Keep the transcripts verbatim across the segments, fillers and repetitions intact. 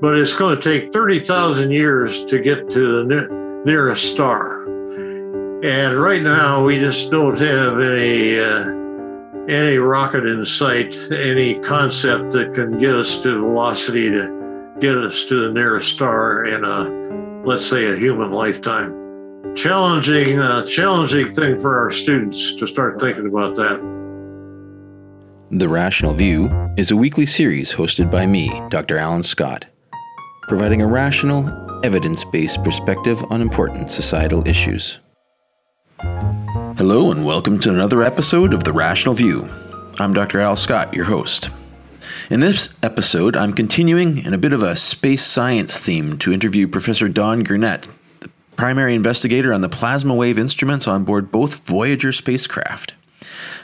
but it's going to take thirty thousand years to get to the ne- nearest star. And right now, we just don't have any uh, any rocket in sight, any concept that can get us to velocity to get us to the nearest star in a, let's say, a human lifetime. Challenging, uh, challenging thing for our students to start thinking about that. The Rational View is a weekly series hosted by me, Doctor Alan Scott, providing a rational, evidence-based perspective on important societal issues. Hello and welcome to another episode of The Rational View. I'm Doctor Al Scott, your host. In this episode, I'm continuing in a bit of a space science theme to interview Professor Don Gurnett, the primary investigator on the plasma wave instruments on board both Voyager spacecraft.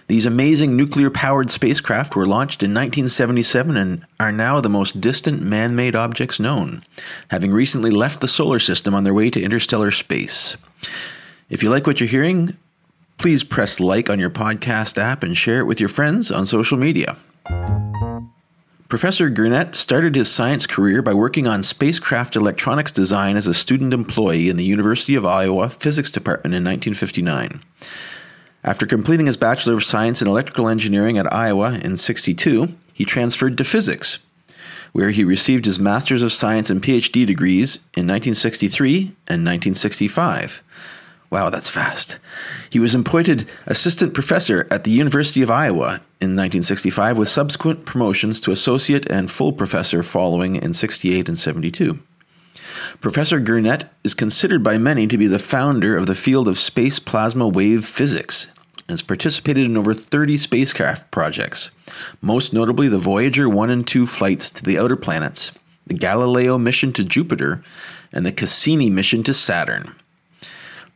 These amazing nuclear-powered spacecraft were launched in nineteen seventy-seven and are now the most distant man-made objects known, having recently left the solar system on their way to interstellar space. If you like what you're hearing, please press like on your podcast app and share it with your friends on social media. Professor Gurnett started his science career by working on spacecraft electronics design as a student employee in the University of Iowa Physics Department in nineteen fifty-nine. After completing his Bachelor of Science in Electrical Engineering at Iowa in sixty-two, he transferred to physics, where he received his Master's of Science and P H D degrees in nineteen sixty-three and nineteen sixty-five. Wow, that's fast. He was appointed assistant professor at the University of Iowa in nineteen sixty-five, with subsequent promotions to associate and full professor following in sixty-eight and seventy-two. Professor Gurnett is considered by many to be the founder of the field of space plasma wave physics and has participated in over thirty spacecraft projects, most notably the Voyager one and two flights to the outer planets, the Galileo mission to Jupiter, and the Cassini mission to Saturn.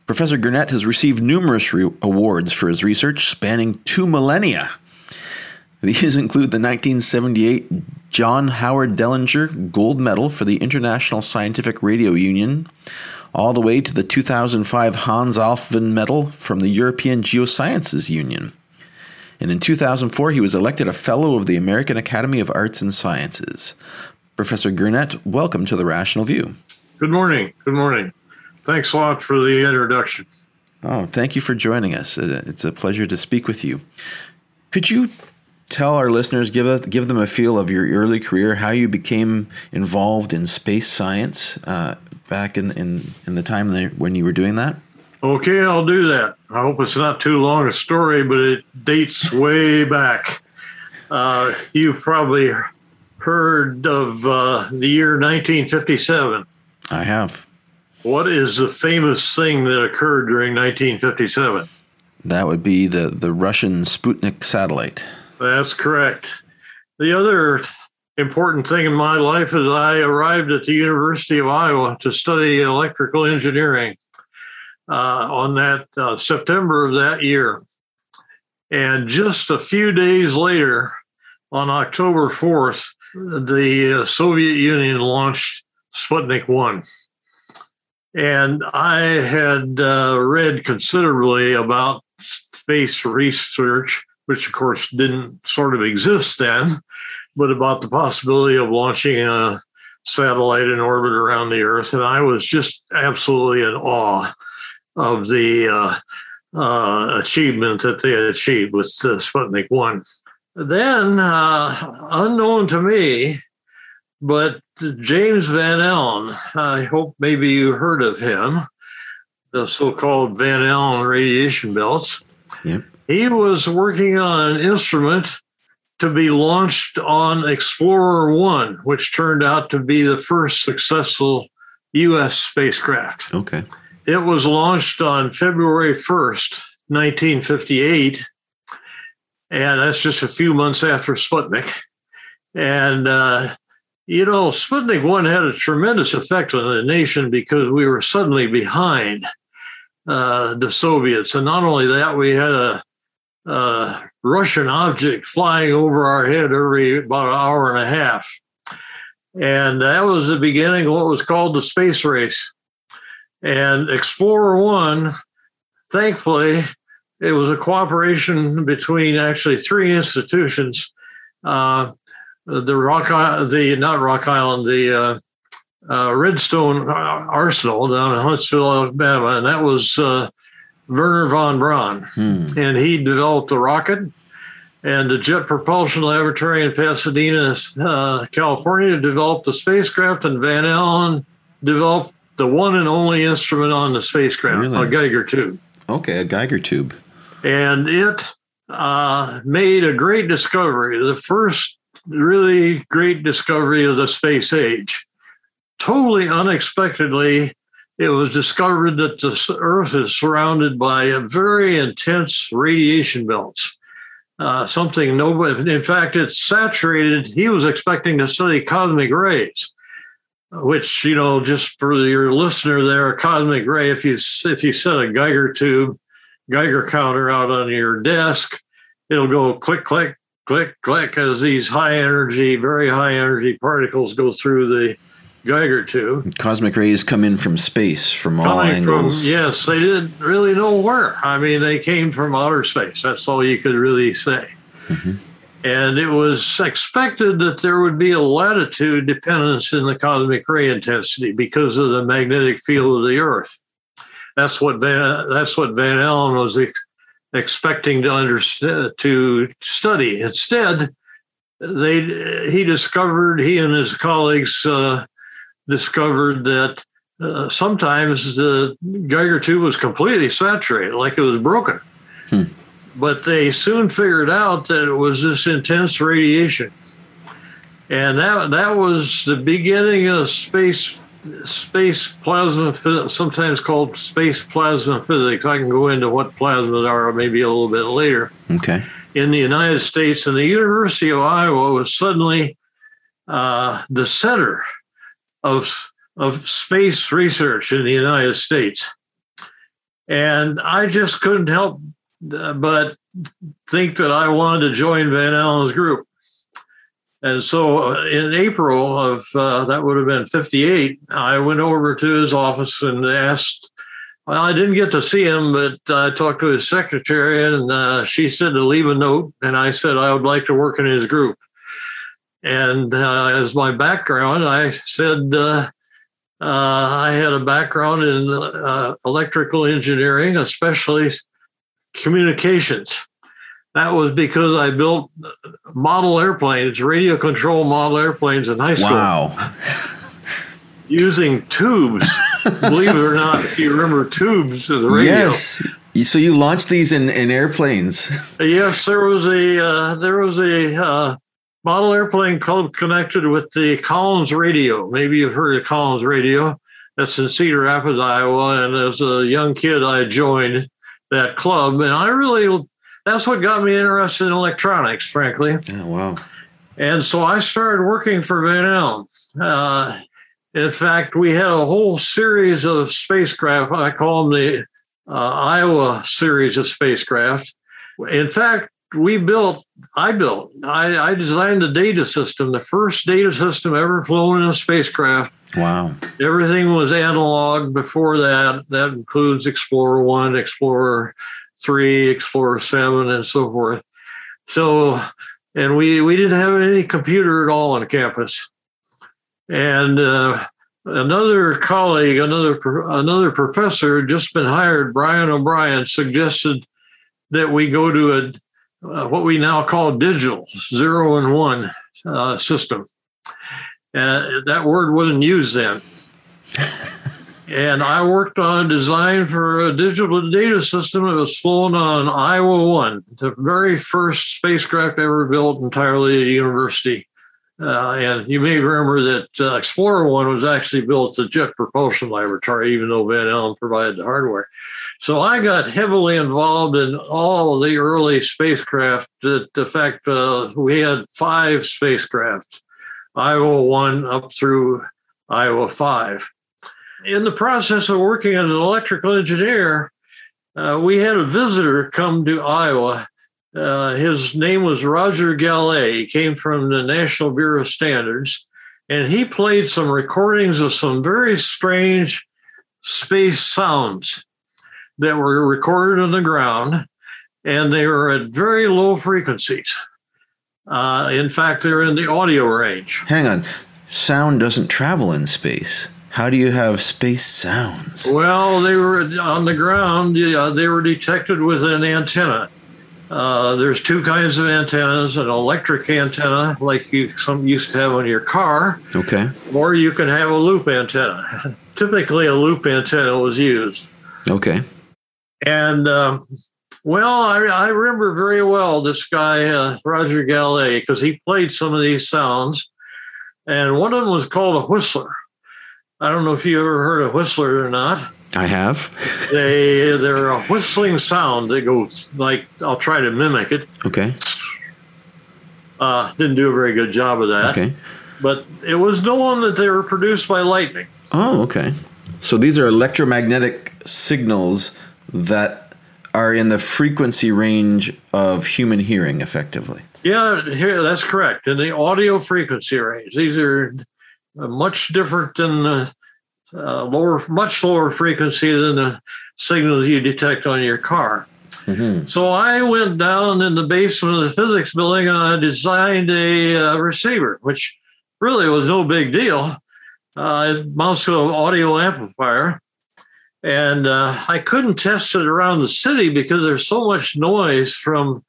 Professor Gurnett has received numerous re- awards for his research spanning two millennia. These include the nineteen seventy-eight John Howard Dellinger Gold Medal for the International Scientific Radio Union, all the way to the two thousand five Hannes Alfven Medal from the European Geosciences Union. And in two thousand four, he was elected a Fellow of the American Academy of Arts and Sciences. Professor Gurnett, welcome to The Rational View. Good morning. Good morning. Thanks a lot for the introduction. Oh, thank you for joining us. It's a pleasure to speak with you. Could you tell our listeners, give a, give them a feel of your early career, how you became involved in space science uh, back in, in, in the time when you were doing that? Okay, I'll do that. I hope it's not too long a story, but it dates way back. Uh, you've probably heard of uh, the year nineteen fifty-seven. I have. What is the famous thing that occurred during nineteen fifty-seven? That would be the, the Russian Sputnik satellite. That's correct. The other important thing in my life is I arrived at the University of Iowa to study electrical engineering uh, on that uh, September of that year. And just a few days later, on October fourth, the uh, Soviet Union launched Sputnik one. And I had uh, read considerably about space research, which of course didn't sort of exist then, but about the possibility of launching a satellite in orbit around the Earth. And I was just absolutely in awe of the uh, uh, achievement that they had achieved with uh, Sputnik one. Then, uh, unknown to me, but James Van Allen, I hope maybe you heard of him, the so-called Van Allen radiation belts. Yep. He was working on an instrument to be launched on Explorer One, which turned out to be the first successful U S spacecraft. Okay. It was launched on February first, nineteen fifty-eight, and that's just a few months after Sputnik. And, uh, you know, Sputnik one had a tremendous effect on the nation because we were suddenly behind uh, the Soviets. And not only that, we had a Uh, Russian object flying over our head every about an hour and a half. And that was the beginning of what was called the space race. And Explorer One, thankfully, it was a cooperation between actually three institutions. Uh, the Rock, the not Rock Island, the uh, uh, Redstone Arsenal down in Huntsville, Alabama, and that was uh, Werner von Braun. Hmm. And he developed the rocket. And the Jet Propulsion Laboratory in Pasadena, uh, California, developed the spacecraft, and Van Allen developed the one and only instrument on the spacecraft, really? A Geiger tube. Okay, a Geiger tube. And it uh, made a great discovery, the first really great discovery of the space age. Totally unexpectedly, it was discovered that the Earth is surrounded by a very intense radiation belts. Uh, something nobody, in fact, it's saturated. He was expecting to study cosmic rays, which, you know, just for your listener there, a cosmic ray, if you if you set a Geiger tube, Geiger counter out on your desk, it'll go click, click, click, click as these high energy, very high energy particles go through the Geiger tube. Cosmic rays come in from space, from all Coming angles. From, yes, they didn't really know where. I mean, they came from outer space. That's all you could really say. Mm-hmm. And it was expected that there would be a latitude dependence in the cosmic ray intensity because of the magnetic field of the Earth. That's what Van, that's what Van Allen was ex- expecting to understand, to study. Instead, they he discovered, he and his colleagues uh, discovered that uh, sometimes the Geiger tube was completely saturated, like it was broken. Hmm. But they soon figured out that it was this intense radiation. And that that was the beginning of space space plasma, sometimes called space plasma physics. I can go into what plasmas are maybe a little bit later. Okay. In the United States, and the University of Iowa was suddenly uh, the center of of space research in the United States. And I just couldn't help but think that I wanted to join Van Allen's group. And so in April of, uh, that would have been fifty-eight, I went over to his office and asked, well, I didn't get to see him, but I talked to his secretary, and uh, she said to leave a note. And I said, I would like to work in his group. And uh, as my background, I said uh, uh, I had a background in uh, electrical engineering, especially communications. That was because I built model airplanes, radio control model airplanes in high school. Wow. Using tubes. Believe it or not, if you remember tubes of the radio. Yes. So you launched these in, in airplanes. Yes, there was a uh, there was a uh, model airplane club connected with the Collins Radio. Maybe you've heard of Collins Radio. That's in Cedar Rapids, Iowa. And as a young kid, I joined that club. And I really, that's what got me interested in electronics, frankly. Oh, wow. And so I started working for Van Allen. Uh, in fact, we had a whole series of spacecraft. I call them the uh, Iowa series of spacecraft. In fact, we built, I built, I, I designed the data system, the first data system ever flown in a spacecraft. Wow. Everything was analog before that. That includes Explorer One, Explorer Three, Explorer Seven, and so forth. So, and we, we didn't have any computer at all on campus. And uh, another colleague, another, another professor just been hired, Brian O'Brien, suggested that we go to a Uh, what we now call digital, zero and one uh, system. Uh, that word wasn't used then. And I worked on design for a digital data system that was flown on Iowa one, the very first spacecraft ever built entirely at a university. Uh, and you may remember that uh, Explorer one was actually built at the Jet Propulsion Laboratory, even though Van Allen provided the hardware. So I got heavily involved in all of the early spacecraft. In fact, uh, we had five spacecraft, Iowa one up through Iowa five. In the process of working as an electrical engineer, uh, we had a visitor come to Iowa. Uh, his name was Roger Gallet. He came from the National Bureau of Standards, and he played some recordings of some very strange space sounds that were recorded on the ground, and they were at very low frequencies. Uh, in fact, they're in the audio range. Hang on. sound doesn't travel in space. How do you have space sounds? Well, they were on the ground. Yeah, they were detected with an antenna. Uh, there's two kinds of antennas, an electric antenna, like you some used to have on your car. Okay. Or you can have a loop antenna. Typically, a loop antenna was used. Okay. And, um, well, I, I remember very well this guy, uh, Roger Gallet, because he played some of these sounds. And one of them was called a whistler. I don't know if you ever heard a whistler or not. I have. they, they're a whistling sound. They go like, I'll try to mimic it. Okay. Uh, didn't do a very good job of that. Okay. But it was known that they were produced by lightning. Oh, okay. So these are electromagnetic signals that are in the frequency range of human hearing, effectively. Yeah, that's correct. In the audio frequency range, these are much different than the uh, lower, much lower frequency than the signals you detect on your car. Mm-hmm. So I went down in the basement of the physics building and I designed a uh, receiver, which really was no big deal. Uh, it amounts to an audio amplifier. And uh, I couldn't test it around the city because there's so much noise from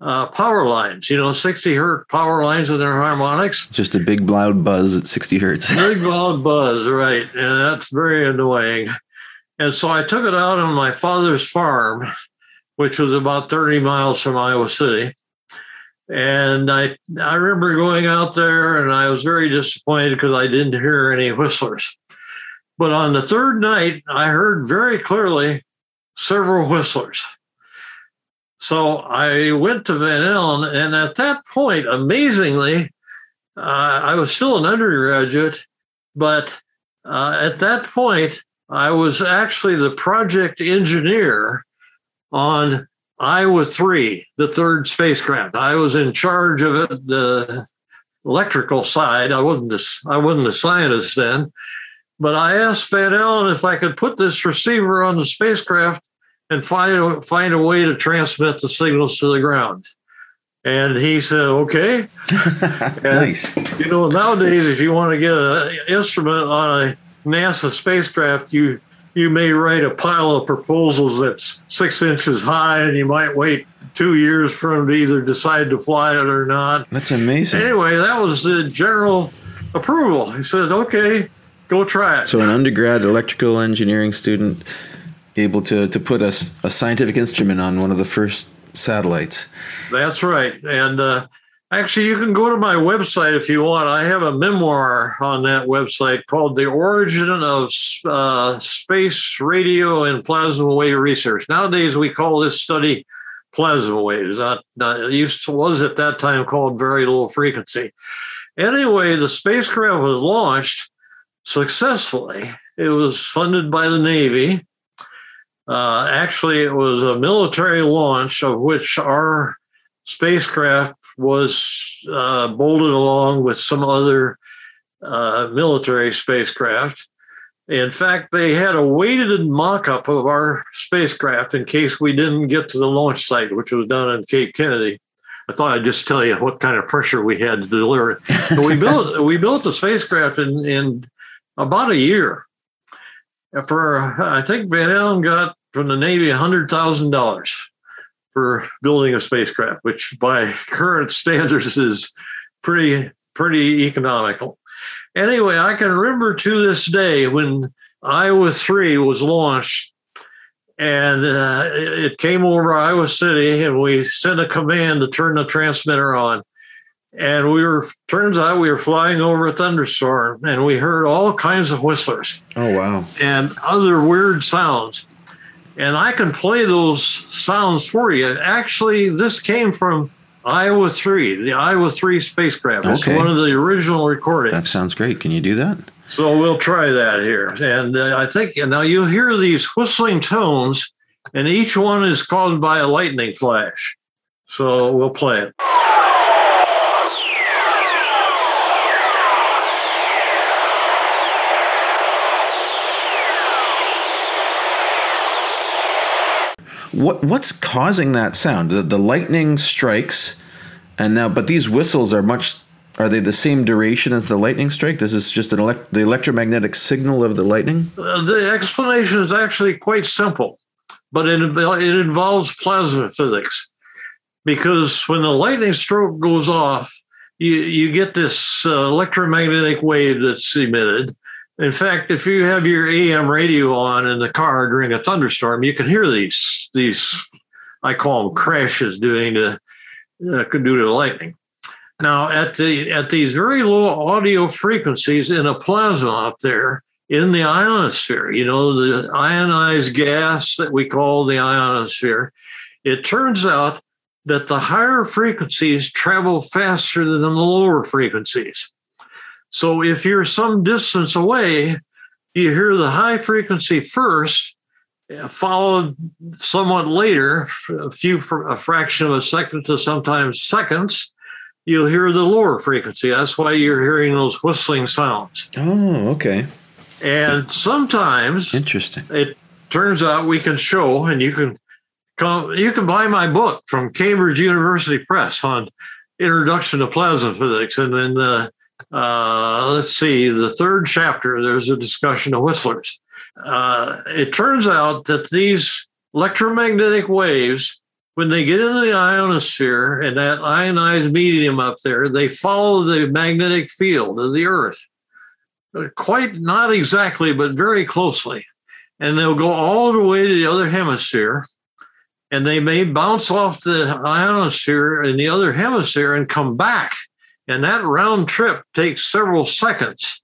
uh, power lines, you know, sixty hertz power lines and their harmonics. Just a big, loud buzz at sixty hertz. Big, loud buzz, right. And that's very annoying. And so I took it out on my father's farm, which was about thirty miles from Iowa City. And I, I remember going out there and I was very disappointed because I didn't hear any whistlers. But on the third night, I heard very clearly several whistlers. So I went to Van Allen, and at that point, amazingly, uh, I was still an undergraduate, but uh, at that point, I was actually the project engineer on Iowa three, the third spacecraft. I was in charge of it, the electrical side. I wasn't a, I wasn't a scientist then. But I asked Van Allen if I could put this receiver on the spacecraft and find a, find a way to transmit the signals to the ground. And he said, okay. Nice. And, you know, nowadays, if you want to get an instrument on a NASA spacecraft, you you may write a pile of proposals that's six inches high, and you might wait two years for them to either decide to fly it or not. That's amazing. Anyway, that was the general approval. He said, okay. Go try it. So an undergrad electrical engineering student able to, to put a, a scientific instrument on one of the first satellites. That's right. And uh, actually, you can go to my website if you want. I have a memoir on that website called The Origin of uh, Space Radio and Plasma Wave Research. Nowadays, we call this study plasma waves. Not, not, it used to, was at that time called very low frequency. Anyway, the spacecraft was launched successfully. It was funded by the Navy. Uh, actually, it was a military launch of which our spacecraft was uh, bolted along with some other uh, military spacecraft. In fact, they had a weighted mock-up of our spacecraft in case we didn't get to the launch site, which was down in Cape Kennedy. I thought I'd just tell you what kind of pressure we had to deliver it. But we built we built the spacecraft in in about a year. For I think Van Allen got from the Navy one hundred thousand dollars for building a spacecraft, which by current standards is pretty pretty economical. Anyway, I can remember to this day when Iowa three was launched, and uh, it came over Iowa City, and we sent a command to turn the transmitter on. And we were, turns out we were flying over a thunderstorm, and we heard all kinds of whistlers. Oh, wow. And other weird sounds. And I can play those sounds for you. Actually, this came from Iowa three, the Iowa three spacecraft. Okay. It's one of the original recordings. That sounds great. Can you do that? So we'll try that here. And uh, I think, now you hear these whistling tones, and each one is caused by a lightning flash. So we'll play it. What what's causing that sound? The, the lightning strikes, and now, but these whistles are much Are they the same duration as the lightning strike? This is just an elect- the electromagnetic signal of the lightning? Uh, the explanation is actually quite simple, but it, it involves plasma physics. Because when the lightning stroke goes off, you, you get this uh, electromagnetic wave that's emitted. In fact, if you have your A M radio on in the car during a thunderstorm, you can hear these, these I call them crashes doing the, uh, due to lightning. Now, at the at these very low audio frequencies in a plasma up there in the ionosphere, you know, the ionized gas that we call the ionosphere, it turns out that the higher frequencies travel faster than the lower frequencies. So if you're some distance away, you hear the high frequency first, followed somewhat later, a few a fraction of a second to sometimes seconds, you'll hear the lower frequency. That's why you're hearing those whistling sounds. Oh, okay. And sometimes interesting. It turns out we can show, and you can come, you can buy my book from Cambridge University Press on Introduction to Plasma Physics, and then. Uh, Uh, let's see, the third chapter, there's a discussion of whistlers. Uh, it turns out that these electromagnetic waves, when they get into the ionosphere and that ionized medium up there, they follow the magnetic field of the Earth. Quite not exactly, but very closely. And they'll go all the way to the other hemisphere, and they may bounce off the ionosphere in the other hemisphere and come back. And that round trip takes several seconds.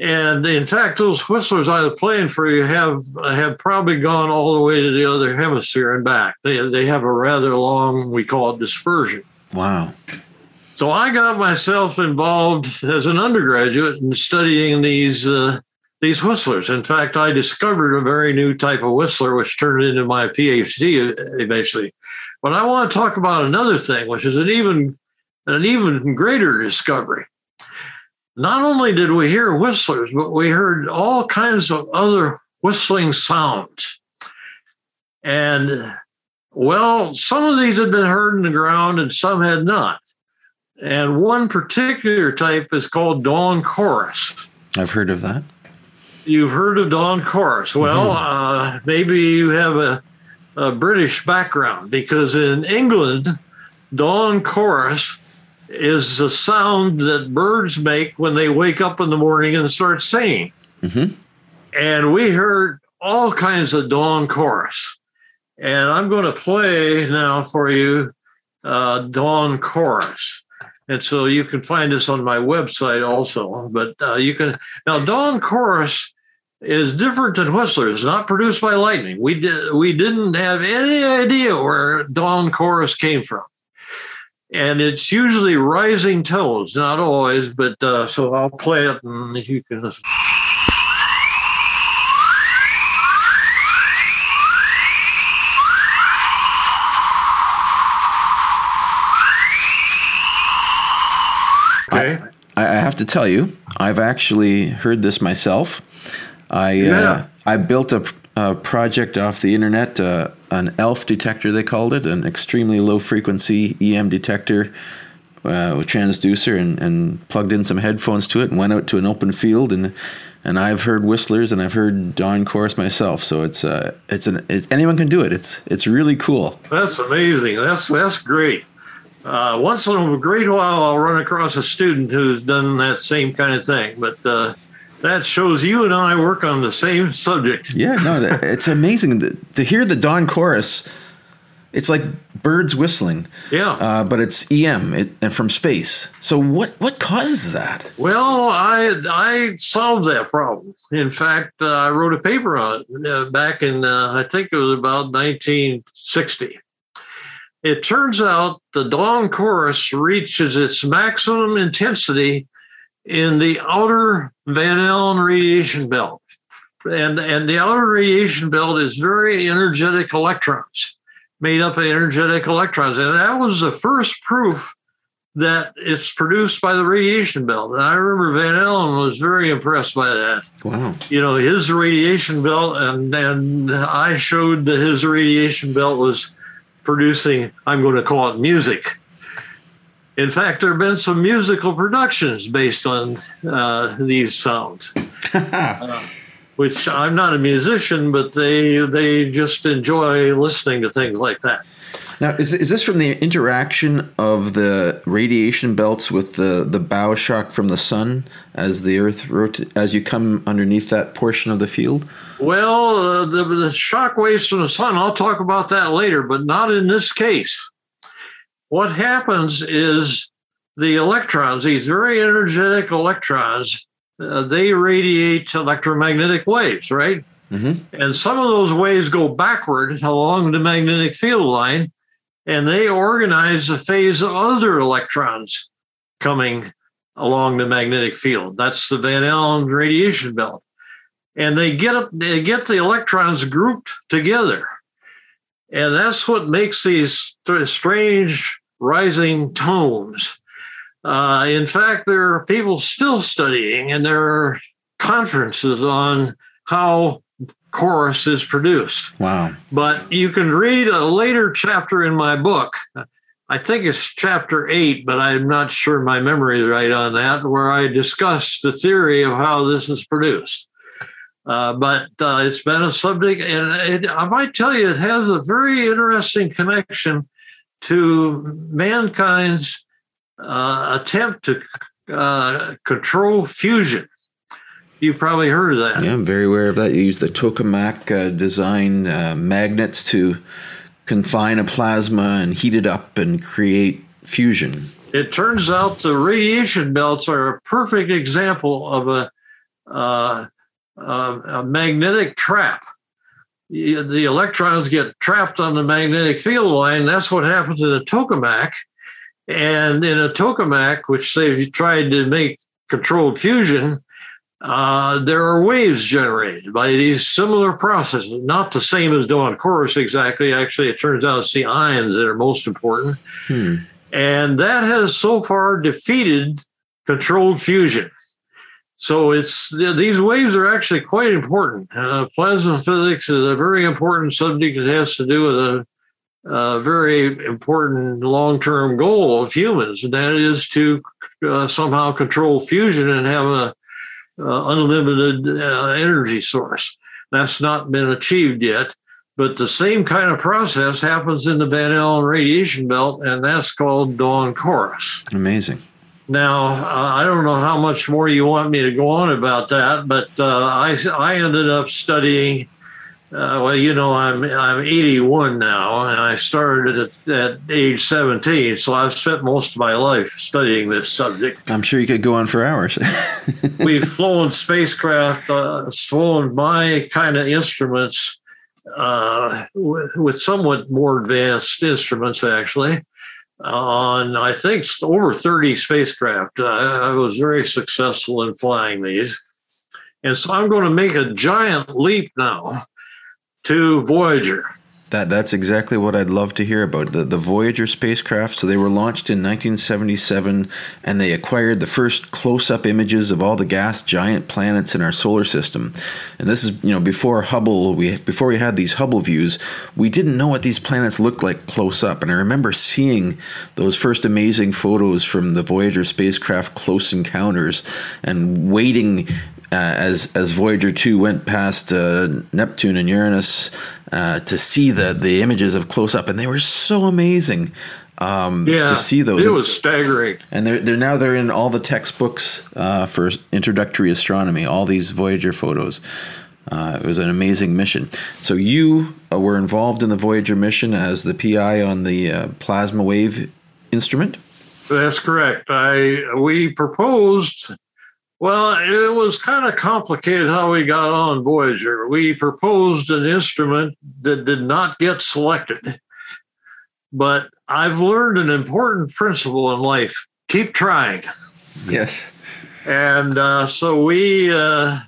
And in fact, those whistlers I was playing for you have have probably gone all the way to the other hemisphere and back. They they have a rather long, we call it dispersion. Wow. So I got myself involved as an undergraduate in studying these uh, these whistlers. In fact, I discovered a very new type of whistler, which turned into my PhD eventually. But I want to talk about another thing, which is an even... an even greater discovery. Not only did we hear whistlers, but we heard all kinds of other whistling sounds. And, well, some of these had been heard in the ground and some had not. And one particular type is called dawn chorus. I've heard of that. You've heard of dawn chorus. Well, mm-hmm. uh, maybe you have a, a British background, because in England, dawn chorus is the sound that birds make when they wake up in the morning and start singing. Mm-hmm. And we heard all kinds of dawn chorus. And I'm going to play now for you uh, dawn chorus. And so you can find this on my website also. But uh, you can now dawn chorus is different than whistlers, not produced by lightning. We did we didn't have any idea where dawn chorus came from. And it's usually rising tones, not always, but uh, so I'll play it and you can listen. Okay. I, I have to tell you, I've actually heard this myself. I yeah. uh, I built a, a project off the internet. Uh, An E L F detector, they called it, an extremely low frequency E M detector uh, with transducer, and, and plugged in some headphones to it and went out to an open field, and and I've heard whistlers and I've heard dawn chorus myself. So it's uh it's an it's, anyone can do it. It's it's really cool. That's amazing. That's that's great. Uh, once in a great while, I'll run across a student who's done that same kind of thing, but. Uh, That shows you and I work on the same subject. Yeah, no, that, it's amazing to, to hear the dawn chorus. It's like birds whistling. Yeah, uh, but it's E M it, and from space. So what, what causes that? Well, I I solved that problem. In fact, uh, I wrote a paper on it uh, back in uh, I think it was about nineteen sixty. It turns out the dawn chorus reaches its maximum intensity in the outer Van Allen radiation belt. And, and the outer radiation belt is very energetic electrons, made up of energetic electrons. And that was the first proof that it's produced by the radiation belt. And I remember Van Allen was very impressed by that. Wow. You know, his radiation belt, and, and I showed that his radiation belt was producing, I'm going to call it music. In fact, there have been some musical productions based on uh, these sounds, uh, which I'm not a musician, but they they just enjoy listening to things like that. Now, is is this from the interaction of the radiation belts with the, the bow shock from the sun as the Earth rota- as you come underneath that portion of the field? Well, uh, the, the shock waves from the sun, I'll talk about that later, but not in this case. What happens is the electrons, these very energetic electrons, uh, they radiate electromagnetic waves, right? Mm-hmm. And some of those waves go backward along the magnetic field line, and they organize the phase of other electrons coming along the magnetic field. That's the Van Allen radiation belt. And they get up, they get the electrons grouped together. And that's what makes these strange rising tones. Uh, in fact, there are people still studying, and there are conferences on how chorus is produced. Wow. But you can read a later chapter in my book. I think it's chapter eight, but I'm not sure my memory is right on that, where I discuss the theory of how this is produced. Uh, but uh, it's been a subject, and it, I might tell you, it has a very interesting connection to mankind's uh, attempt to uh, control fusion. You've probably heard of that. Yeah, I'm very aware of that. You use the tokamak uh, design uh, magnets to confine a plasma and heat it up and create fusion. It turns out the radiation belts are a perfect example of a uh, Uh, a magnetic trap. The electrons get trapped on the magnetic field line. That's what happens in a tokamak. And in a tokamak, which they've tried to make controlled fusion, uh, there are waves generated by these similar processes, not the same as doing chorus exactly. Actually, it turns out it's the ions that are most important. Hmm. And that has so far defeated controlled fusion. So it's these waves are actually quite important. Uh, plasma physics is a very important subject. It has to do with a, a very important long-term goal of humans, and that is to uh, somehow control fusion and have a uh, unlimited uh, energy source. That's not been achieved yet, but the same kind of process happens in the Van Allen radiation belt, and that's called dawn chorus. Amazing. Now, uh, I don't know how much more you want me to go on about that, but uh, I I ended up studying, uh, well, you know, I'm I'm eighty-one now, and I started at, at age seventeen, so I've spent most of my life studying this subject. I'm sure you could go on for hours. We've flown spacecraft, uh, flown my kind of instruments, uh, with, with somewhat more advanced instruments, actually. On, I think, over thirty spacecraft. I, I was very successful in flying these. And so I'm going to make a giant leap now to Voyager. That That's exactly what I'd love to hear about, the, the Voyager spacecraft. So they were launched in nineteen seventy-seven, and they acquired the first close-up images of all the gas giant planets in our solar system. And this is, you know, before Hubble, we before we had these Hubble views, we didn't know what these planets looked like close up. And I remember seeing those first amazing photos from the Voyager spacecraft close encounters and waiting uh, as, as Voyager two went past uh, Neptune and Uranus, Uh, to see the, the images of close-up, and they were so amazing um, yeah, to see those. It was staggering. And they're, they're now they're in all the textbooks uh, for introductory astronomy, all these Voyager photos. Uh, it was an amazing mission. So you uh, were involved in the Voyager mission as the P I on the uh, plasma wave instrument? That's correct. I we proposed... Well, it was kind of complicated how we got on Voyager. We proposed an instrument that did not get selected. But I've learned an important principle in life. Keep trying. Yes. And uh, so we uh,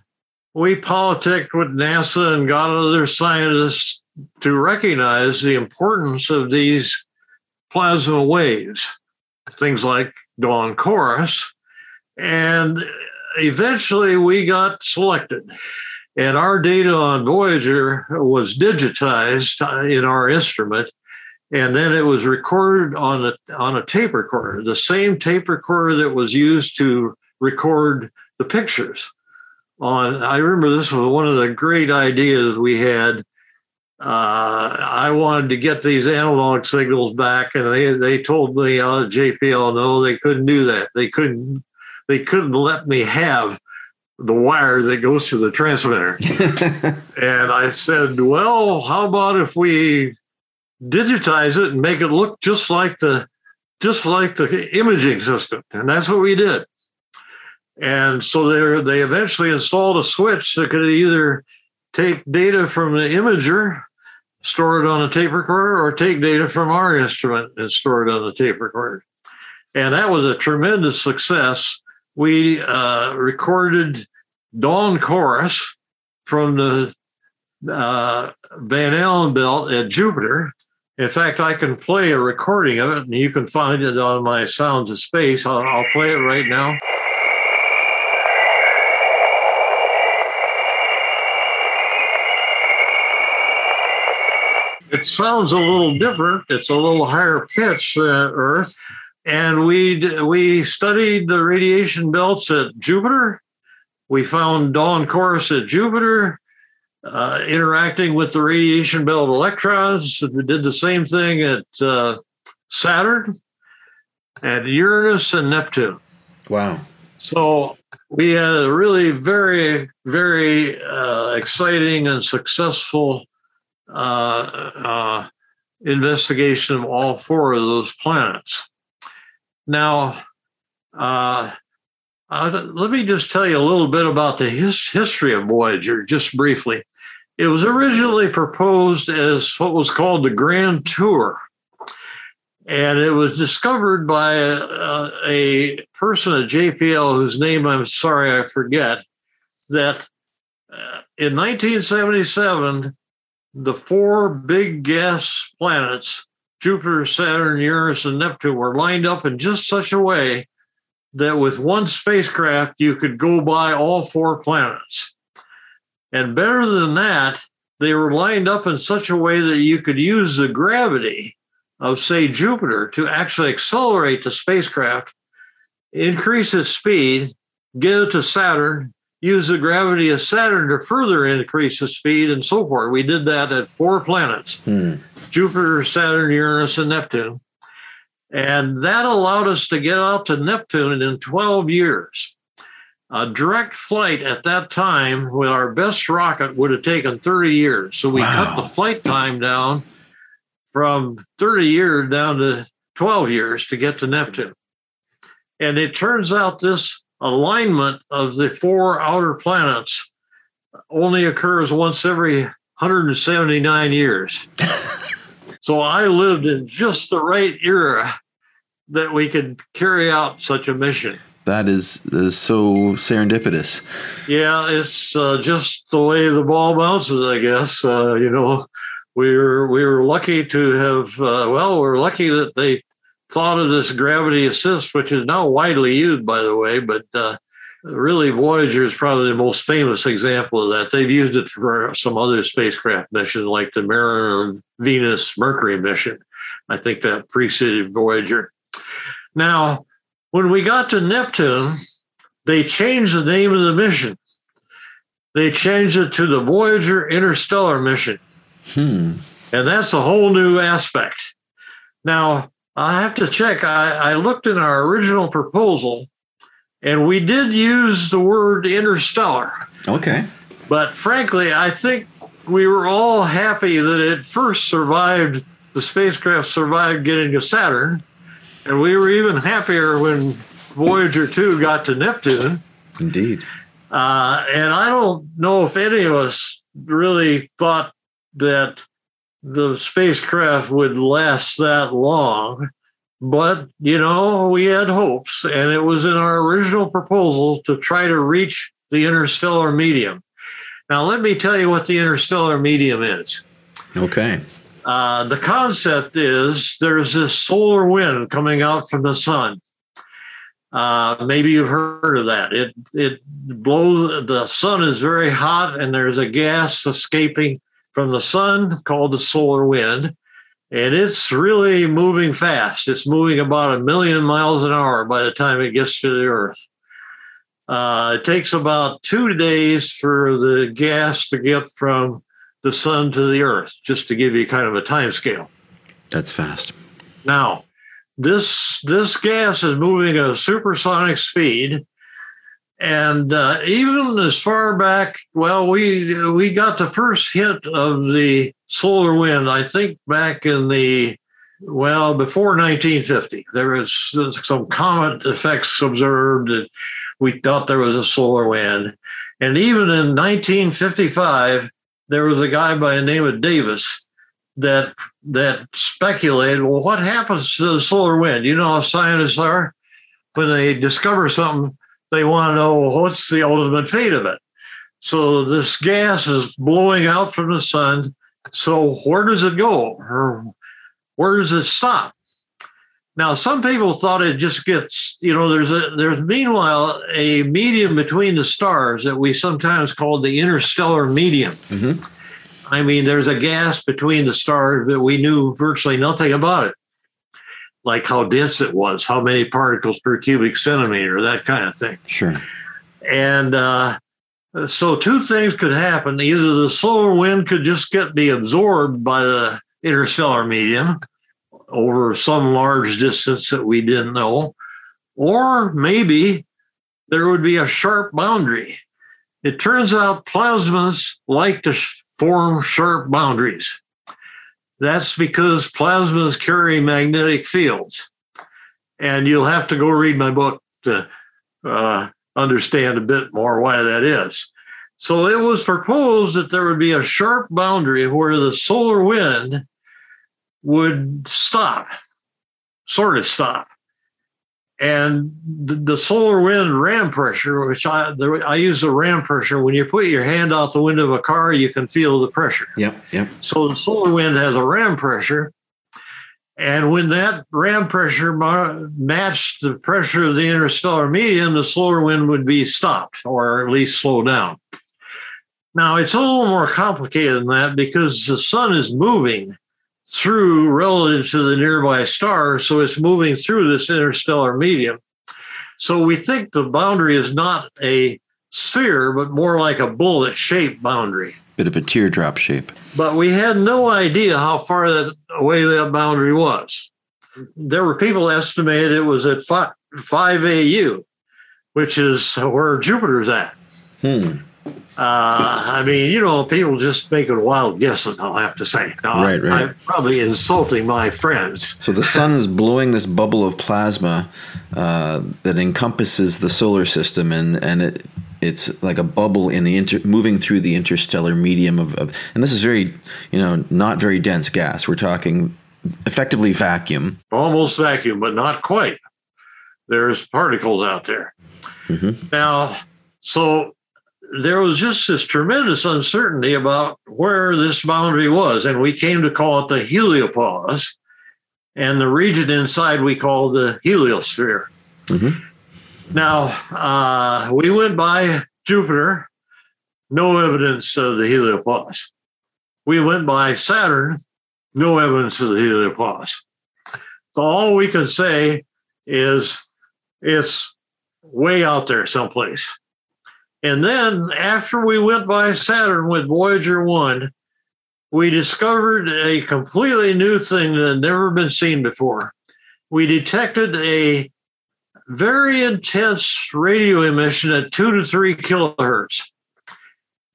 we politicked with NASA and got other scientists to recognize the importance of these plasma waves, things like dawn chorus. And eventually we got selected, and our data on Voyager was digitized in our instrument, And then it was recorded on a, on a tape recorder, the same tape recorder that was used to record the pictures. On, I remember this was one of the great ideas we had. Uh, I wanted to get these analog signals back, and they, they told me, oh, J P L, no, they couldn't do that. They couldn't, they couldn't let me have the wire that goes through the transmitter. And I said, well, how about if we digitize it and make it look just like the just like the imaging system? And that's what we did. And so they they eventually installed a switch that could either take data from the imager, store it on a tape recorder, or take data from our instrument and store it on the tape recorder. And that was a tremendous success. We uh, recorded Dawn Chorus from the uh, Van Allen belt at Jupiter. In fact, I can play a recording of it, and you can find it on my Sounds of Space. I'll, I'll play it right now. It sounds a little different. It's a little higher pitch than Earth. And we we studied the radiation belts at Jupiter. We found Dawn Chorus at Jupiter, uh, interacting with the radiation belt electrons. We did the same thing at uh, Saturn, at Uranus, and Neptune. Wow. So we had a really very, very uh, exciting and successful uh, uh, investigation of all four of those planets. Now, uh, uh, let me just tell you a little bit about the his, history of Voyager, just briefly. It was originally proposed as what was called the Grand Tour. And it was discovered by a, a person at J P L, whose name I'm sorry I forget, that in nineteen seventy-seven, the four big gas planets, Jupiter, Saturn, Uranus, and Neptune, were lined up in just such a way that with one spacecraft, you could go by all four planets. And better than that, they were lined up in such a way that you could use the gravity of, say, Jupiter to actually accelerate the spacecraft, increase its speed, get it to Saturn, use the gravity of Saturn to further increase the speed, and so forth. We did that at four planets. Hmm. Jupiter, Saturn, Uranus, and Neptune. And that allowed us to get out to Neptune in twelve years. A direct flight at that time with our best rocket would have taken thirty years. So we wow. cut the flight time down from thirty years down to twelve years to get to Neptune. And it turns out this alignment of the four outer planets only occurs once every one hundred seventy-nine years. So I lived in just the right era that we could carry out such a mission. That is, that is so serendipitous. Yeah, it's uh, just the way the ball bounces, I guess. Uh, you know, we were, we were lucky to have, uh, well, we're lucky that they thought of this gravity assist, which is now widely used, by the way, but uh, really Voyager is probably the most famous example of that. They've used it for some other spacecraft missions like the Mariner, Venus, Mercury mission. I think that preceded Voyager. Now, when we got to Neptune, they changed the name of the mission. They changed it to the Voyager Interstellar Mission. Hmm. And that's a whole new aspect. Now, I have to check. I, I looked in our original proposal, and we did use the word interstellar. Okay. But frankly, I think we were all happy that it first survived, the spacecraft survived getting to Saturn. And we were even happier when Voyager two got to Neptune. Indeed. Uh, and I don't know if any of us really thought that the spacecraft would last that long. But, you know, we had hopes, and it was in our original proposal to try to reach the interstellar medium. Now, let me tell you what the interstellar medium is. Okay. Uh, the concept is there's this solar wind coming out from the sun. Uh, maybe you've heard of that. It it blows. The sun is very hot, and there's a gas escaping from the sun called the solar wind. And it's really moving fast. It's moving about a million miles an hour by the time it gets to the Earth. Uh, it takes about two days for the gas to get from the sun to the Earth, just to give you kind of a time scale. That's fast. Now, this this gas is moving at a supersonic speed. And uh, even as far back, well, we we got the first hint of the solar wind, I think, back in the, well, before nineteen fifty. There was some comet effects observed, and we thought there was a solar wind. And even in nineteen fifty-five, there was a guy by the name of Davis that that speculated, well, what happens to the solar wind? You know how scientists are? When they discover something, they want to know what's the ultimate fate of it. So this gas is blowing out from the sun. So where does it go? Or where does it stop? Now, some people thought it just gets, you know, there's a, there's meanwhile a medium between the stars that we sometimes call the interstellar medium. Mm-hmm. I mean, there's a gas between the stars that we knew virtually nothing about it. Like how dense it was, how many particles per cubic centimeter, that kind of thing. Sure. And uh, so two things could happen. Either the solar wind could just get be absorbed by the interstellar medium over some large distance that we didn't know, or maybe there would be a sharp boundary. It turns out plasmas like to form sharp boundaries. That's because plasmas carry magnetic fields. And you'll have to go read my book to uh, understand a bit more why that is. So it was proposed that there would be a sharp boundary where the solar wind would stop, sort of stop. And the solar wind ram pressure, which I, I use the ram pressure. When you put your hand out the window of a car, you can feel the pressure. Yep, yep. So the solar wind has a ram pressure. And when that ram pressure matched the pressure of the interstellar medium, the solar wind would be stopped or at least slow down. Now, it's a little more complicated than that because the sun is moving through relative to the nearby star, so it's moving through this interstellar medium. So we think the boundary is not a sphere, but more like a bullet-shaped boundary. Bit of a teardrop shape. But we had no idea how far that away that boundary was. There were people estimated it was at five A U, which is where Jupiter's at. Hmm. Uh, I mean, you know, people just making wild guesses, I'll have to say. Now, right, right. I'm probably insulting my friends. So the sun is blowing this bubble of plasma uh, that encompasses the solar system, and, and it it's like a bubble in the inter- moving through the interstellar medium of, of, and this is very, you know, not very dense gas. We're talking effectively vacuum. Almost vacuum, but not quite. There's particles out there. Mm-hmm. Now, so there was just this tremendous uncertainty about where this boundary was, and we came to call it the heliopause, and the region inside we called the heliosphere. Mm-hmm. Now, uh, we went by Jupiter, no evidence of the heliopause. We went by Saturn, no evidence of the heliopause. So all we can say is it's way out there someplace. And then after we went by Saturn with Voyager one, we discovered a completely new thing that had never been seen before. We detected a very intense radio emission at two to three kilohertz.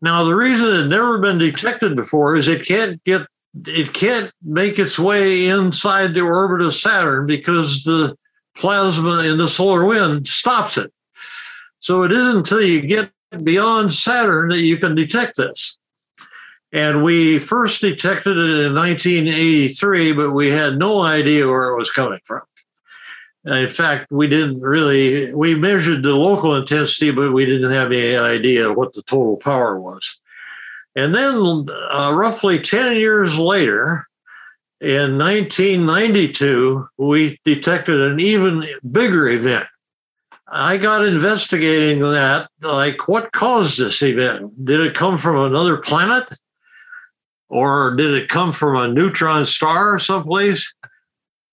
Now, the reason it had never been detected before is it can't get it can't make its way inside the orbit of Saturn because the plasma in the solar wind stops it. So it isn't until you get beyond Saturn that you can detect this. And we first detected it in nineteen eighty-three, but we had no idea where it was coming from. In fact, we didn't really, we measured the local intensity, but we didn't have any idea what the total power was. And then uh, roughly ten years later, in nineteen ninety-two, we detected an even bigger event. I got investigating that, like what caused this event? Did it come from another planet? or did it come from a neutron star someplace?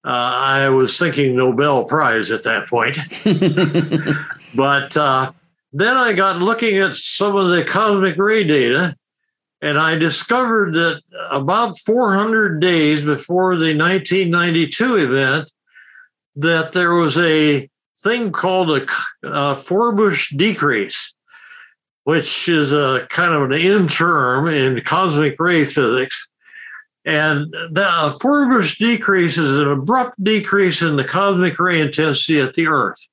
Uh, I was thinking Nobel Prize at that point. But uh, then I got looking at some of the cosmic ray data, and I discovered that about four hundred days before the nineteen ninety-two event, that there was a thing called a uh, Forbush decrease, which is a kind of an end term in cosmic ray physics. And the uh, Forbush decrease is an abrupt decrease in the cosmic ray intensity at the Earth.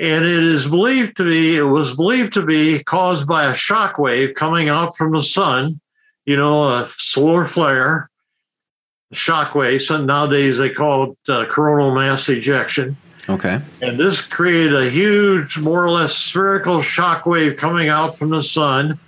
And it is believed to be, it was believed to be caused by a shock wave coming out from the sun, you know, a solar flare, shock wave. So nowadays they call it uh, coronal mass ejection. Okay. And this created a huge, more or less spherical shock wave coming out from the sun.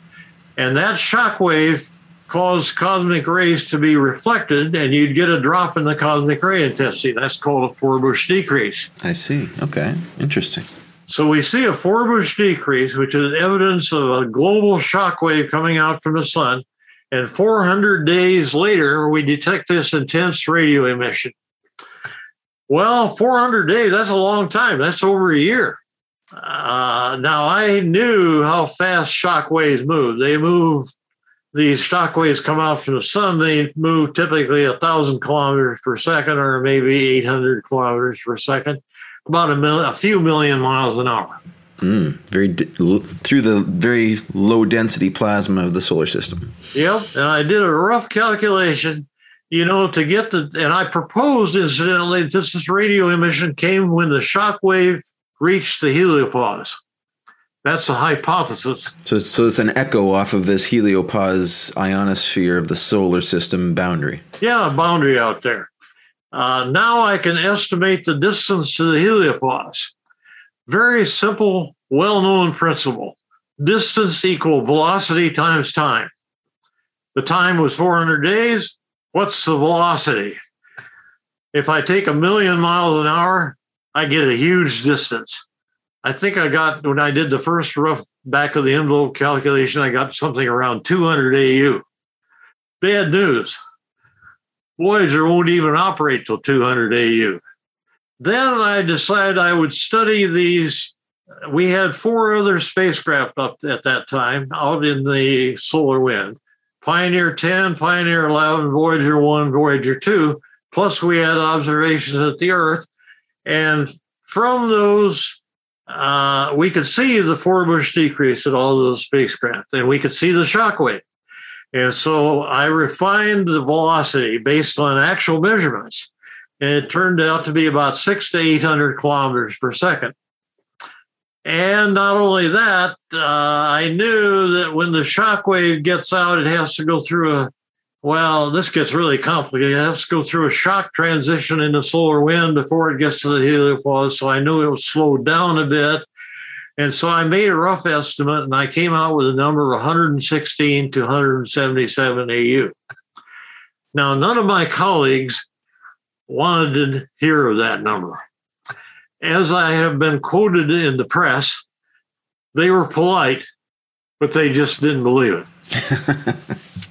And that shock wave caused cosmic rays to be reflected, and you'd get a drop in the cosmic ray intensity. That's called a Forbush decrease. I see. Okay. Interesting. So we see a Forbush decrease, which is evidence of a global shock wave coming out from the sun. And four hundred days later, we detect this intense radio emission. Well, four hundred days, that's a long time. That's over a year. Uh, now, I knew how fast shock waves move. They move, these shock waves come out from the sun. They move typically one thousand kilometers per second or maybe eight hundred kilometers per second, about a, mil- a few million miles an hour. Mm, very di- through the very low-density plasma of the solar system. Yep, and I did a rough calculation, you know, to get the, and I proposed, incidentally, this, this radio emission came when the shock wave reached the heliopause. That's a hypothesis. So, so it's an echo off of this heliopause ionosphere of the solar system boundary. Yeah, boundary out there. Uh, now I can estimate the distance to the heliopause. Very simple, well-known principle. Distance equal velocity times time. The time was four hundred days. What's the velocity? If I take a million miles an hour, I get a huge distance. I think I got, when I did the first rough back-of-the-envelope calculation, I got something around two hundred A U. Bad news. Voyager won't even operate till two hundred A U. Then I decided I would study these. We had four other spacecraft up at that time out in the solar wind. Pioneer ten, Pioneer eleven, Voyager one, Voyager two, plus we had observations at the Earth. And from those, uh, we could see the Forbush decrease at all those spacecraft, and we could see the shock wave. And so I refined the velocity based on actual measurements. And it turned out to be about six to eight hundred kilometers per second. And not only that, uh, I knew that when the shock wave gets out, it has to go through a, well, this gets really complicated. It has to go through a shock transition in the solar wind before it gets to the heliopause. So I knew it would slow down a bit. And so I made a rough estimate, and I came out with a number of one hundred sixteen to one hundred seventy-seven A U. Now, none of my colleagues wanted to hear of that number. As I have been quoted in the press, they were polite, but they just didn't believe it.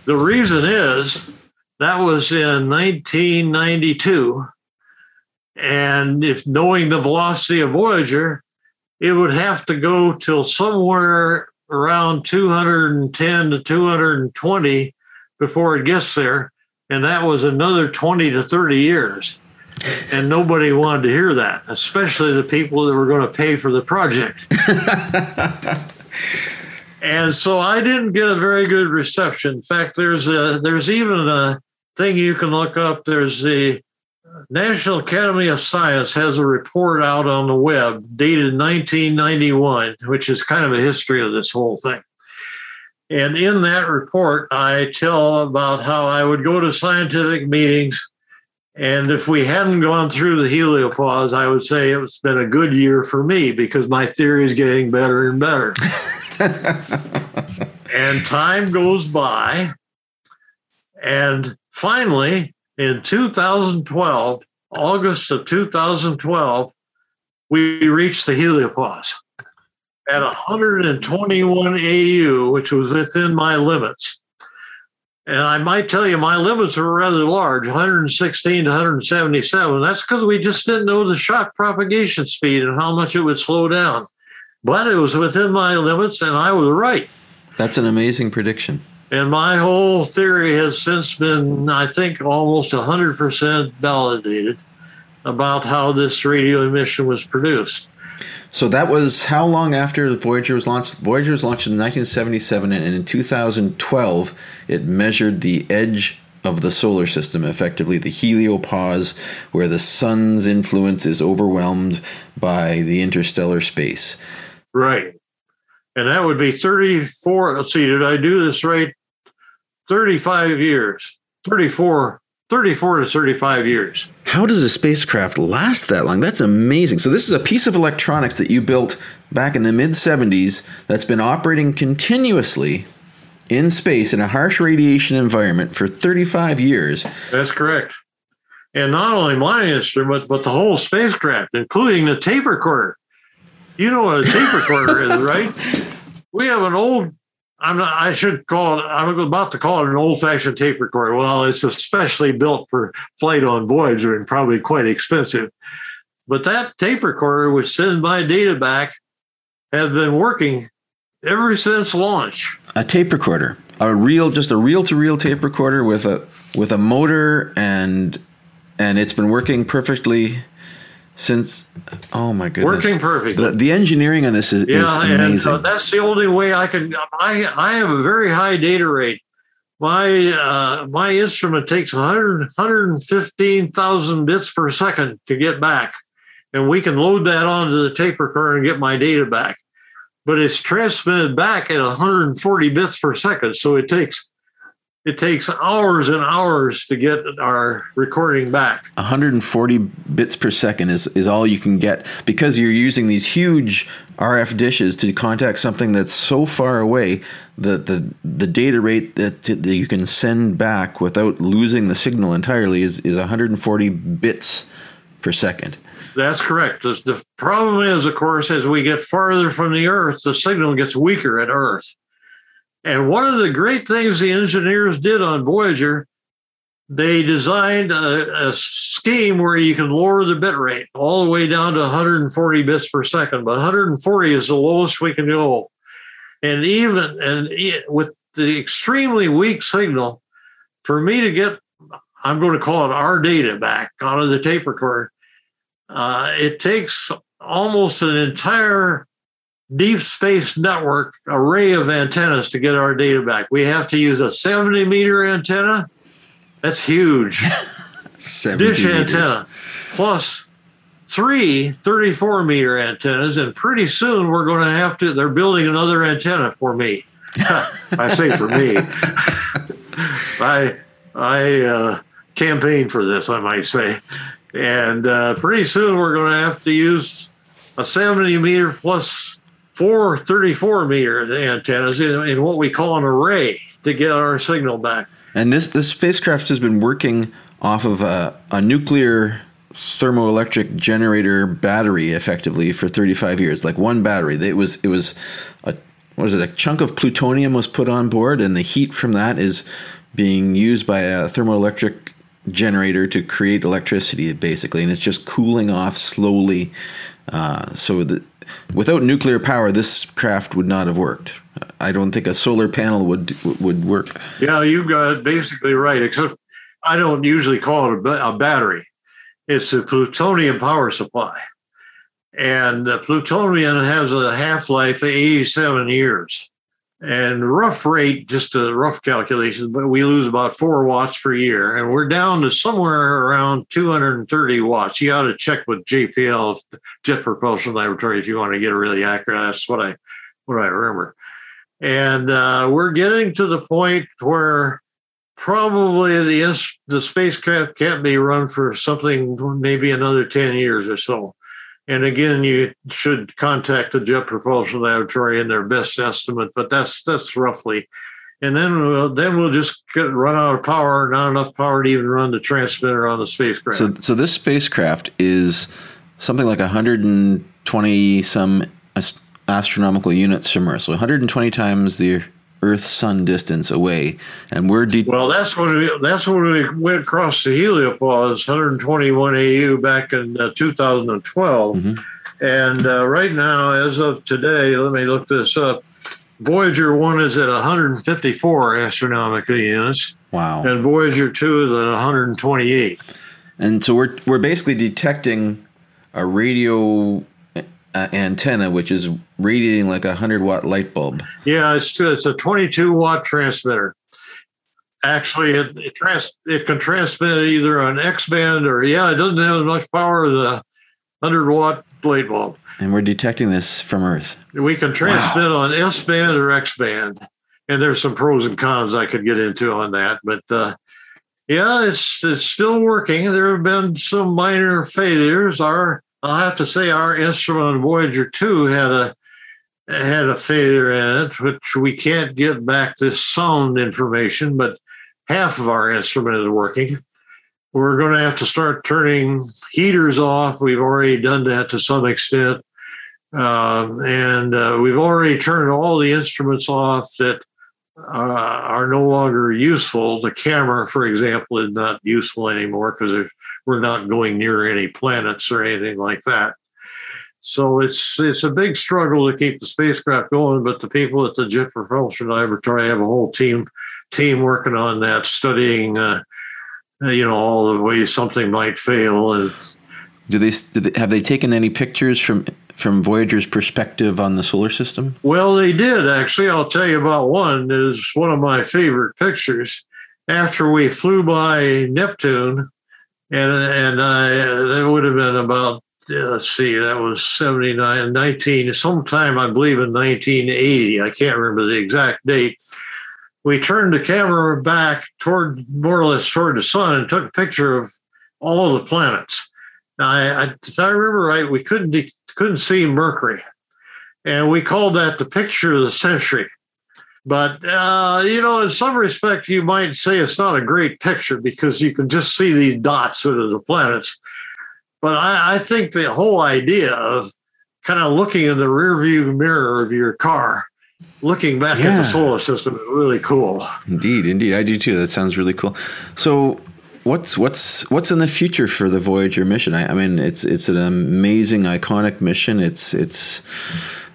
The reason is that was in nineteen ninety-two. And if knowing the velocity of Voyager, it would have to go till somewhere around two hundred ten to two hundred twenty before it gets there. And that was another twenty to thirty years. And nobody wanted to hear that, especially the people that were going to pay for the project. And so I didn't get a very good reception. In fact, there's a, there's even a thing you can look up. There's the National Academy of Science has a report out on the web dated nineteen ninety-one, which is kind of a history of this whole thing. And in that report, I tell about how I would go to scientific meetings, and if we hadn't gone through the heliopause, I would say it's been a good year for me because my theory is getting better and better. And time goes by. And finally, in two thousand twelve, August of two thousand twelve, we reached the heliopause at one hundred twenty-one A U, which was within my limits. And I might tell you my limits were rather large, one hundred sixteen to one hundred seventy-seven. That's because we just didn't know the shock propagation speed and how much it would slow down. But it was within my limits, and I was right. That's an amazing prediction. And my whole theory has since been, I think, almost one hundred percent validated about how this radio emission was produced. So that was how long after Voyager was launched? Voyager was launched in nineteen seventy-seven, and in two thousand twelve, it measured the edge of the solar system, effectively the heliopause, where the sun's influence is overwhelmed by the interstellar space. Right. And that would be thirty-four, let's see, did I do this right? thirty-five years, thirty-four, thirty-four to thirty-five years. How does a spacecraft last that long? That's amazing. So this is a piece of electronics that you built back in the mid-seventies that's been operating continuously in space in a harsh radiation environment for thirty-five years. That's correct. And not only my instrument, but the whole spacecraft, including the tape recorder. You know what a tape recorder is, right? We have an old, I'm not, I should call it, I'm about to call it an old-fashioned tape recorder. Well, it's especially built for flight on Voyager and probably quite expensive. But that tape recorder, which sends my data back, has been working ever since launch. A tape recorder, a real, just a reel-to-reel tape recorder with a with a motor, and and it's been working perfectly. Since, oh my goodness. Working perfect. The, the engineering on this is, yeah, is amazing. And so that's the only way I can, I I have a very high data rate. My uh, my instrument takes one hundred, one hundred fifteen thousand bits per second to get back. And we can load that onto the tape recorder and get my data back. But it's transmitted back at one hundred forty bits per second. So it takes It takes hours and hours to get our recording back. one hundred forty bits per second is, is all you can get, because you're using these huge R F dishes to contact something that's so far away that the, the data rate that, that you can send back without losing the signal entirely is, is one hundred forty bits per second. That's correct. The, the problem is, of course, as we get farther from the Earth, the signal gets weaker at Earth. And one of the great things the engineers did on Voyager, they designed a, a scheme where you can lower the bit rate all the way down to one hundred forty bits per second. But one hundred forty is the lowest we can go. And even and with the extremely weak signal, for me to get, I'm going to call it our data back out of the tape recorder, uh, it takes almost an entire deep space network array of antennas to get our data back. We have to use a seventy meter antenna. That's huge. Dish meters. Antenna plus three thirty-four meter antennas. And pretty soon we're going to have to, they're building another antenna for me. I say for me. I, I uh, campaign for this, I might say. And uh, pretty soon we're going to have to use a seventy meter plus four thirty-four meter antennas in, in what we call an array to get our signal back. And this, this spacecraft has been working off of a, a nuclear thermoelectric generator battery effectively for thirty-five years, like one battery. It was, it was a, what is it, a chunk of plutonium was put on board, and the heat from that is being used by a thermoelectric generator to create electricity, basically, and it's just cooling off slowly. Uh, so the Without nuclear power, this craft would not have worked. I don't think a solar panel would would work. Yeah, you've got it basically right, except I don't usually call it a battery. It's a plutonium power supply. And the plutonium has a half-life of eighty-seven years. And rough rate, just a rough calculation, but we lose about four watts per year. And we're down to somewhere around two hundred thirty watts. You ought to check with J P L, Jet Propulsion Laboratory, if you want to get really accurate. That's what I, what I remember. And uh, we're getting to the point where probably the, the spacecraft can't be run for something, maybe another ten years or so. And again, you should contact the Jet Propulsion Laboratory and their best estimate, but that's that's roughly. And then we'll, then we'll just get, run out of power, not enough power to even run the transmitter on the spacecraft. So, so this spacecraft is something like one hundred twenty some astronomical units from Earth, so one hundred twenty times the Earth-Sun distance away, and we're de- well. That's when we, that's when we went across the heliopause, one hundred twenty-one A U, back in uh, two thousand twelve, mm-hmm. and uh, right now, as of today, let me look this up. Voyager one is at one hundred fifty-four astronomical units. Wow! And Voyager two is at one hundred twenty-eight. And so we're we're basically detecting a radio Uh, antenna, which is radiating like a one hundred watt light bulb. Yeah, it's it's a twenty-two watt transmitter. Actually, it it, trans, it can transmit either on X-band or, yeah, it doesn't have as much power as a one hundred watt light bulb. And we're detecting this from Earth. We can transmit wow. on S-band or X-band. And there's some pros and cons I could get into on that. But, uh, yeah, it's it's still working. There have been some minor failures. Our I'll have to say our instrument on Voyager two had a had a failure in it, which we can't get back this sound information, but half of our instrument is working. We're going to have to start turning heaters off. We've already done that to some extent. Um, and uh, we've already turned all the instruments off that uh, are no longer useful. The camera, for example, is not useful anymore because there's we're not going near any planets or anything like that. So it's it's a big struggle to keep the spacecraft going, but the people at the Jet Propulsion Laboratory have a whole team team working on that, studying, uh, you know, all the ways something might fail. And do they, do they have they taken any pictures from from Voyager's perspective on the solar system? Well, they did actually. I'll tell you about one. Is one of my favorite pictures. After we flew by Neptune. And and I, that would have been about, let's see, that was seventy-nine, nineteen, sometime I believe in nineteen eighty. I can't remember the exact date. We turned the camera back toward, more or less toward the sun and took a picture of all the planets. Now, I, I, if I remember right, we couldn't de- couldn't see Mercury. And we called that the picture of the century. But, uh, you know, in some respect, you might say it's not a great picture because you can just see these dots of the planets. But I, I think the whole idea of kind of looking in the rearview mirror of your car, looking back yeah. at the solar system is really cool. Indeed, indeed. I do, too. That sounds really cool. So what's what's what's in the future for the Voyager mission? I, I mean, it's it's an amazing, iconic mission. It's it's...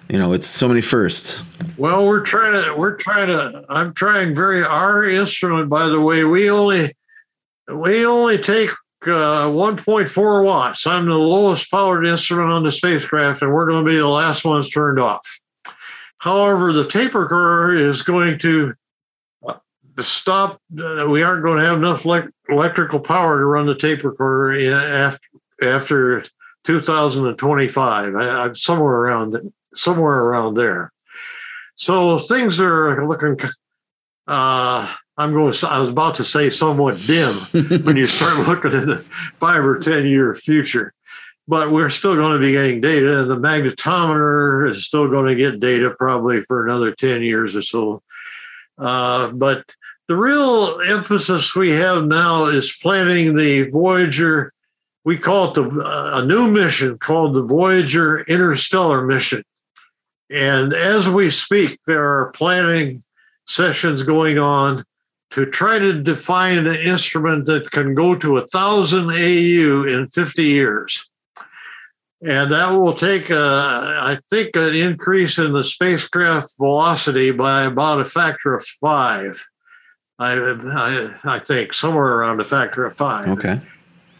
You know, it's so many firsts. Well, we're trying to, we're trying to, I'm trying very, our instrument, by the way, we only, we only take uh, one point four watts. I'm the lowest powered instrument on the spacecraft, and we're going to be the last ones turned off. However, the tape recorder is going to stop. We aren't going to have enough le- electrical power to run the tape recorder in, after, after two thousand twenty-five. I, I'm somewhere around that. Somewhere around there. So things are looking, uh, I'm going to, I was about to say somewhat dim when you start looking at the five or ten year future, but we're still going to be getting data, and the magnetometer is still going to get data probably for another ten years or so. Uh, but the real emphasis we have now is planning the Voyager. We call it the, uh, a new mission called the Voyager Interstellar Mission. And as we speak, there are planning sessions going on to try to define an instrument that can go to one thousand A U in fifty years. And that will take, a, I think, an increase in the spacecraft velocity by about a factor of five. I, I, I think somewhere around a factor of five. Okay.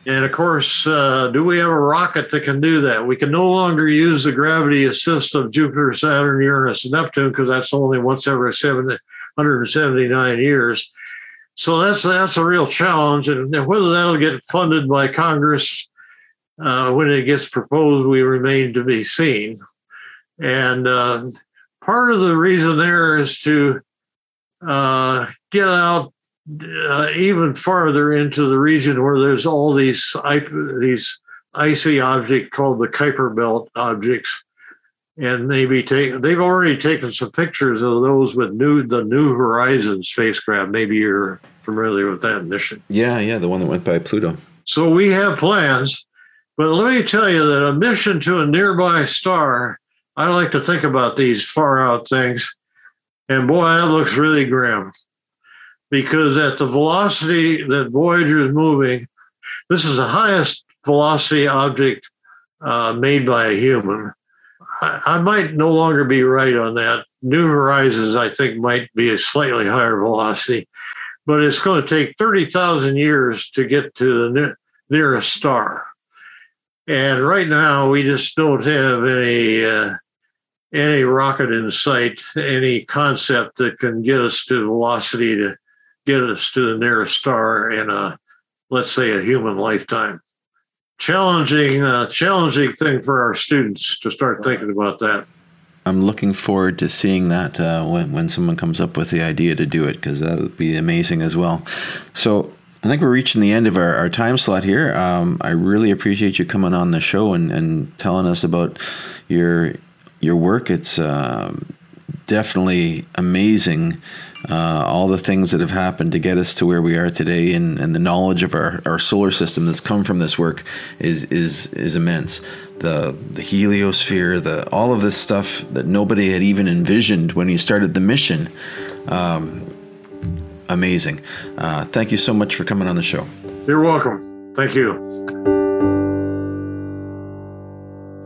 And, of course, uh, do we have a rocket that can do that? We can no longer use the gravity assist of Jupiter, Saturn, Uranus, and Neptune because that's only once every seven hundred seventy-nine years. So that's that's a real challenge. And whether that'll get funded by Congress uh, when it gets proposed, we remain to be seen. And uh, part of the reason there is to uh, get out Uh, even farther into the region where there's all these these icy objects called the Kuiper Belt objects, and maybe take they've already taken some pictures of those with new the New Horizons spacecraft. Maybe you're familiar with that mission. Yeah, yeah, the one that went by Pluto. So we have plans, but let me tell you that a mission to a nearby star. I like to think about these far out things. And boy, that looks really grim, because at the velocity that Voyager is moving, this is the highest velocity object uh, made by a human. I, I might no longer be right on that. New Horizons, I think, might be a slightly higher velocity, but it's going to take thirty thousand years to get to the ne- nearest star. And right now, we just don't have any uh, any rocket in sight, any concept that can get us to velocity to get us to the nearest star in a, let's say, a human lifetime. Challenging, uh, challenging thing for our students to start thinking about that. I'm looking forward to seeing that uh, when when someone comes up with the idea to do it, because that would be amazing as well. So I think we're reaching the end of our, our time slot here. Um, I really appreciate you coming on the show and, and telling us about your your work. It's uh, definitely amazing, uh, all the things that have happened to get us to where we are today, and, and the knowledge of our, our solar system that's come from this work is is is immense. The the heliosphere, the all of this stuff that nobody had even envisioned when you started the mission. Um, Amazing. Uh, thank you so much for coming on the show. You're welcome. Thank you.